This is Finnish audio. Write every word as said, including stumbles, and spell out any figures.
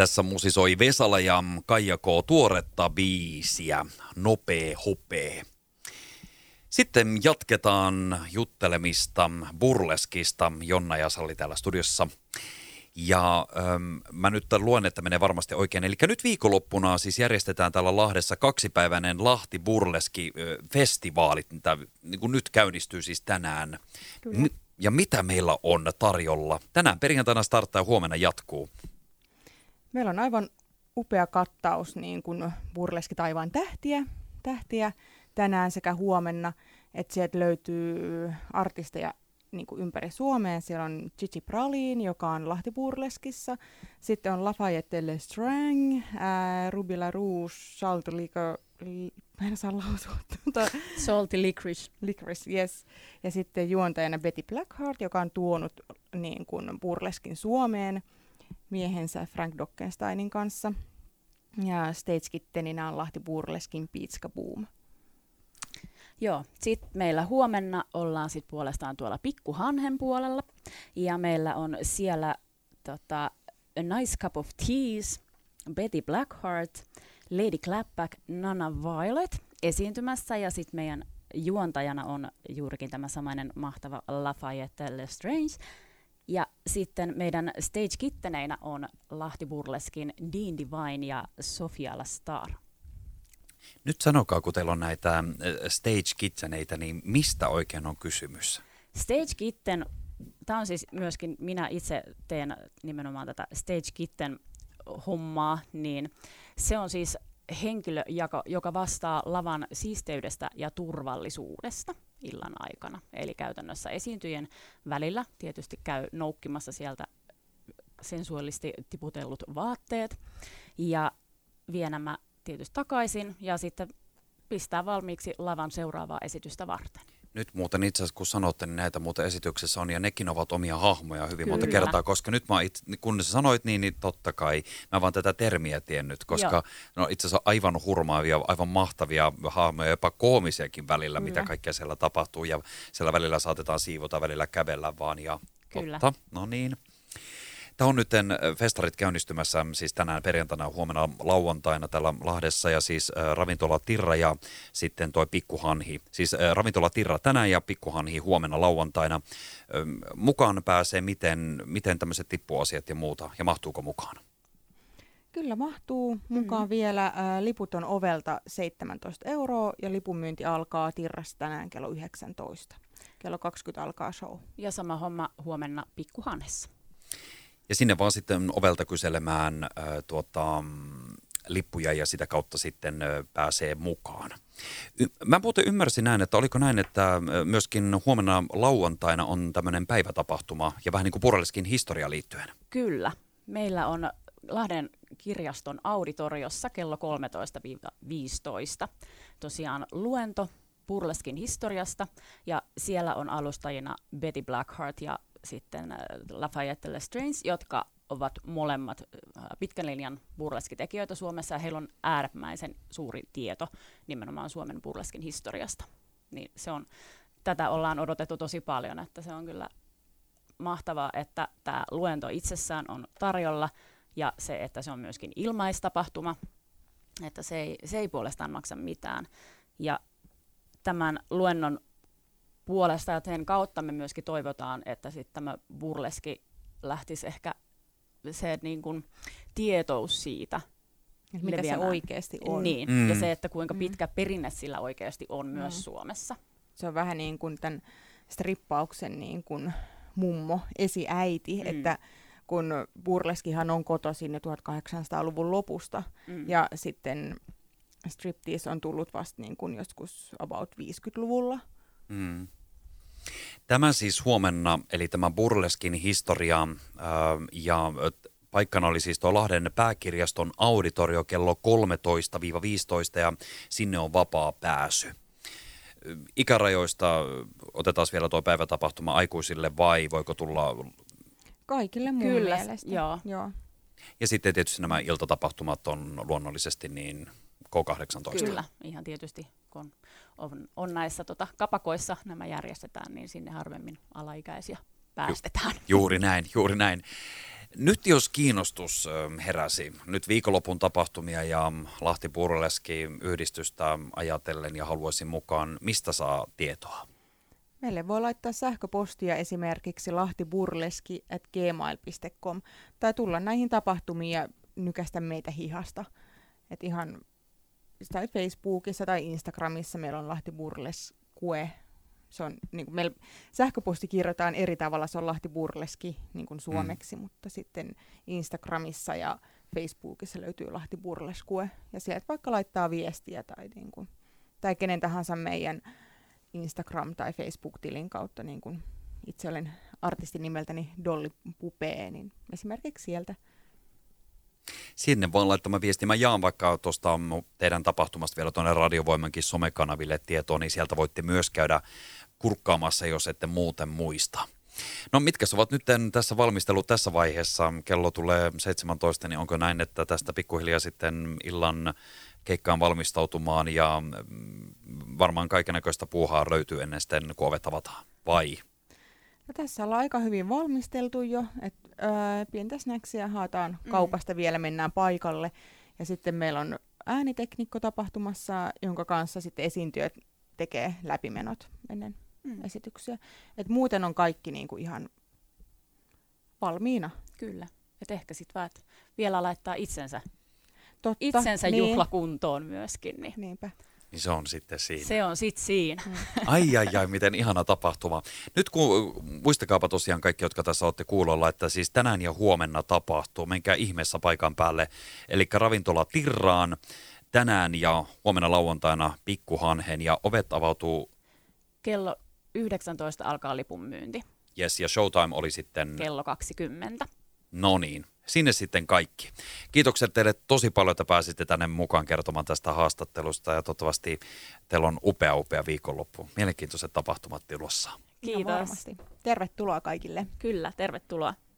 Tässä musisoi Vesala ja Kaija K. tuoretta biisiä, Nopee hopee. Sitten jatketaan juttelemista burleskista. Jonna Jasalli täällä studiossa. Ja äm, mä nyt luen, että menee varmasti oikein. Eli nyt viikonloppuna siis järjestetään täällä Lahdessa kaksipäiväinen Lahti burleski-festivaali. Tämä niin kuin nyt käynnistyy siis tänään. N- ja mitä meillä on tarjolla? Tänään perjantaina starttaa ja huomenna jatkuu. Meillä on aivan upea kattaus niin kuin burleski taivaan tähtiä, tähtiä tänään sekä huomenna. Että sieltä löytyy artisteja niin kuin ympäri Suomea. Siellä on Gigi Praline, joka on Lahti burleskissa. Sitten on Lafayette L'Estrange, ää, Rubilla Rouge, Salti Licorice. Mä en saa lausua. Salti Licorice. Licorice, yes. Ja sitten juontajana Betty Blackheart, joka on tuonut niin kuin burleskin Suomeen miehensä Frank Dockensteinin kanssa. Ja stage-kitteninä on Lahti burleskin Pitska Boom. Joo, sitten meillä huomenna ollaan sitten puolestaan tuolla Pikku Hanhen puolella. Ja meillä on siellä tota, A Nice Cup of Tees, Betty Blackheart, Lady Clapback, Nana Violet esiintymässä. Ja sitten meidän juontajana on juurikin tämä samainen mahtava Lafayette L'Estrange. Ja sitten meidän stage-kitteneinä on Lahti burleskin Dean Divine ja Sofia La Star. Nyt sanokaa, kun teillä on näitä stage-kitteneitä, niin mistä oikein on kysymys? Stage-kitten, tämä on siis myöskin, minä itse teen nimenomaan tätä stage-kitten hommaa, niin se on siis henkilö, joka, joka vastaa lavan siisteydestä ja turvallisuudesta illan aikana. Eli käytännössä esiintyjien välillä tietysti käy noukkimassa sieltä sensuaalisti tiputellut vaatteet ja vie nämä tietysti takaisin ja sitten pistää valmiiksi lavan seuraavaa esitystä varten. Nyt muuten itse asiassa kun sanotte, niin näitä muuten esityksessä on ja nekin ovat omia hahmoja hyvin Kyllä. monta kertaa, koska nyt mä itse, kun sä sanoit niin, niin totta kai mä vaan tätä termiä tiennyt, koska no itse asiassa aivan hurmaavia, aivan mahtavia hahmoja, jopa koomisiakin välillä, Kyllä. mitä kaikkea siellä tapahtuu ja siellä välillä saatetaan siivota, välillä kävellä vaan ja Kyllä. totta, no niin. Tämä on nyt festarit käynnistymässä siis tänään perjantaina ja huomenna lauantaina täällä Lahdessa ja siis äh, ravintola Tirra ja sitten toi Pikku Hanhi. Siis äh, ravintola Tirra tänään ja Pikku Hanhi huomenna lauantaina. Ähm, mukaan pääsee miten, miten tämmöiset tippuasiat ja muuta ja mahtuuko mukaan? Kyllä mahtuu mukaan mm. vielä. Äh, liput on ovelta seitsemäntoista euroa ja lipunmyynti alkaa Tirrassa tänään kello yhdeksäntoista. Kello kaksikymmentä alkaa show. Ja sama homma huomenna Pikku Hanhessa. Ja sinne vaan sitten ovelta kyselemään äh, tuota, lippuja ja sitä kautta sitten äh, pääsee mukaan. Y- Mä muuten ymmärsin näin, että oliko näin, että myöskin huomenna lauantaina on tämmöinen päivätapahtuma ja vähän niin kuin burleskin historia liittyen. Kyllä. Meillä on Lahden kirjaston auditoriossa kello kolmetoista viisitoista tosiaan luento burleskin historiasta ja siellä on alustajina Betty Blackheart ja sitten Lafayette L'Estrange, jotka ovat molemmat pitkän linjan burleskitekijöitä Suomessa, ja heillä on äärimmäisen suuri tieto nimenomaan Suomen burleskin historiasta. Niin se on, tätä ollaan odotettu tosi paljon, että se on kyllä mahtavaa, että tämä luento itsessään on tarjolla, ja se, että se on myöskin ilmaistapahtuma, että se ei, se ei puolestaan maksa mitään. Ja tämän luennon puolesta ja sen kautta me myöskin toivotaan, että sitten tämä burleski lähtisi ehkä se niin kuin tietous siitä. Mitä leviämään. Se oikeasti on. Niin, mm. ja se, että kuinka pitkä mm. perinne sillä oikeasti on mm. myös Suomessa. Se on vähän niin kuin tämän strippauksen niin kuin mummo, esiäiti, mm. että kun burleskihan on kotoisin tuhatkahdeksansataaluvun lopusta mm. ja sitten striptease on tullut vasta niin kuin joskus about viisikymmentäluvulla. Mm. Tämä siis huomenna, eli tämä burleskin historia äh, ja paikkana oli siis tuo Lahden pääkirjaston auditorio kello kolmetoista viisitoista ja sinne on vapaa pääsy. Ikärajoista otetaan vielä tuo päivätapahtuma aikuisille vai voiko tulla? Kaikille mun Kyllä, mielestä. Joo. Joo. Ja sitten tietysti nämä iltatapahtumat on luonnollisesti niin koo kahdeksantoista. Kyllä, ihan tietysti kun on, on näissä tota, kapakoissa nämä järjestetään, niin sinne harvemmin alaikäisiä päästetään. Ju, juuri näin, juuri näin. Nyt jos kiinnostus heräsi, nyt viikonlopun tapahtumia ja Lahti burleski-yhdistystä ajatellen ja haluaisin mukaan, mistä saa tietoa? Meille voi laittaa sähköpostia esimerkiksi lahti burleski at gmail piste com tai tulla näihin tapahtumiin ja nykästä meitä hihasta. Et ihan tai Facebookissa tai Instagramissa meillä on Lahti burleskue. Se on, niin kuin meillä sähköposti kirjoitetaan eri tavalla, se on Lahti burleski niin kuin suomeksi, mm. mutta sitten Instagramissa ja Facebookissa löytyy Lahti burleskue. Ja sieltä vaikka laittaa viestiä tai, niin kuin, tai kenen tahansa meidän Instagram- tai Facebook-tilin kautta, niin kuin itse olen artistin nimeltäni Dolly Pupee, niin esimerkiksi sieltä. Sinne vaan laittamaan viestiä. Mä jaan vaikka tuosta teidän tapahtumasta vielä tuonne Radiovoimankin somekanaville tietoa, niin sieltä voitte myös käydä kurkkaamassa, jos ette muuten muista. No mitkä ovat nyt tässä valmistelu tässä vaiheessa? Kello tulee seitsemäntoista, niin onko näin, että tästä pikkuhiljaa sitten illan keikkaan valmistautumaan ja varmaan kaikennäköistä puuhaa löytyy ennen sitten, kun ovet avataan, vai? No tässä ollaan aika hyvin valmisteltu jo, että öö, pientä snäksiä haetaan mm. kaupasta vielä, mennään paikalle. Ja sitten meillä on ääniteknikko tapahtumassa, jonka kanssa sitten esiintyjät tekee läpimenot ennen mm. esityksiä. Et muuten on kaikki niinku ihan valmiina. Kyllä, että ehkä sitten vaan vielä laittaa itsensä. Totta, itsensä niin. Juhlakuntoon myöskin. Niin. Niinpä. Niin se on sitten siinä. Se on sitten siinä. Mm. Ai ai ai, miten ihana tapahtuma. Nyt kun, muistakaapa tosiaan kaikki, jotka tässä olette kuulolla, että siis tänään ja huomenna tapahtuu. Menkää ihmeessä paikan päälle. Eli ravintola Tirraan tänään ja huomenna lauantaina Pikku Hanhen ja ovet avautuu. Kello yhdeksäntoista alkaa lipun myynti. Yes, ja showtime oli sitten. Kello kaksikymmentä. No niin. Sinne sitten kaikki. Kiitokset teille tosi paljon, että pääsitte tänne mukaan kertomaan tästä haastattelusta ja toivottavasti teillä on upea, upea viikonloppu. Mielenkiintoiset tapahtumat tilossa. Kiitos. Tervetuloa kaikille. Kyllä, tervetuloa.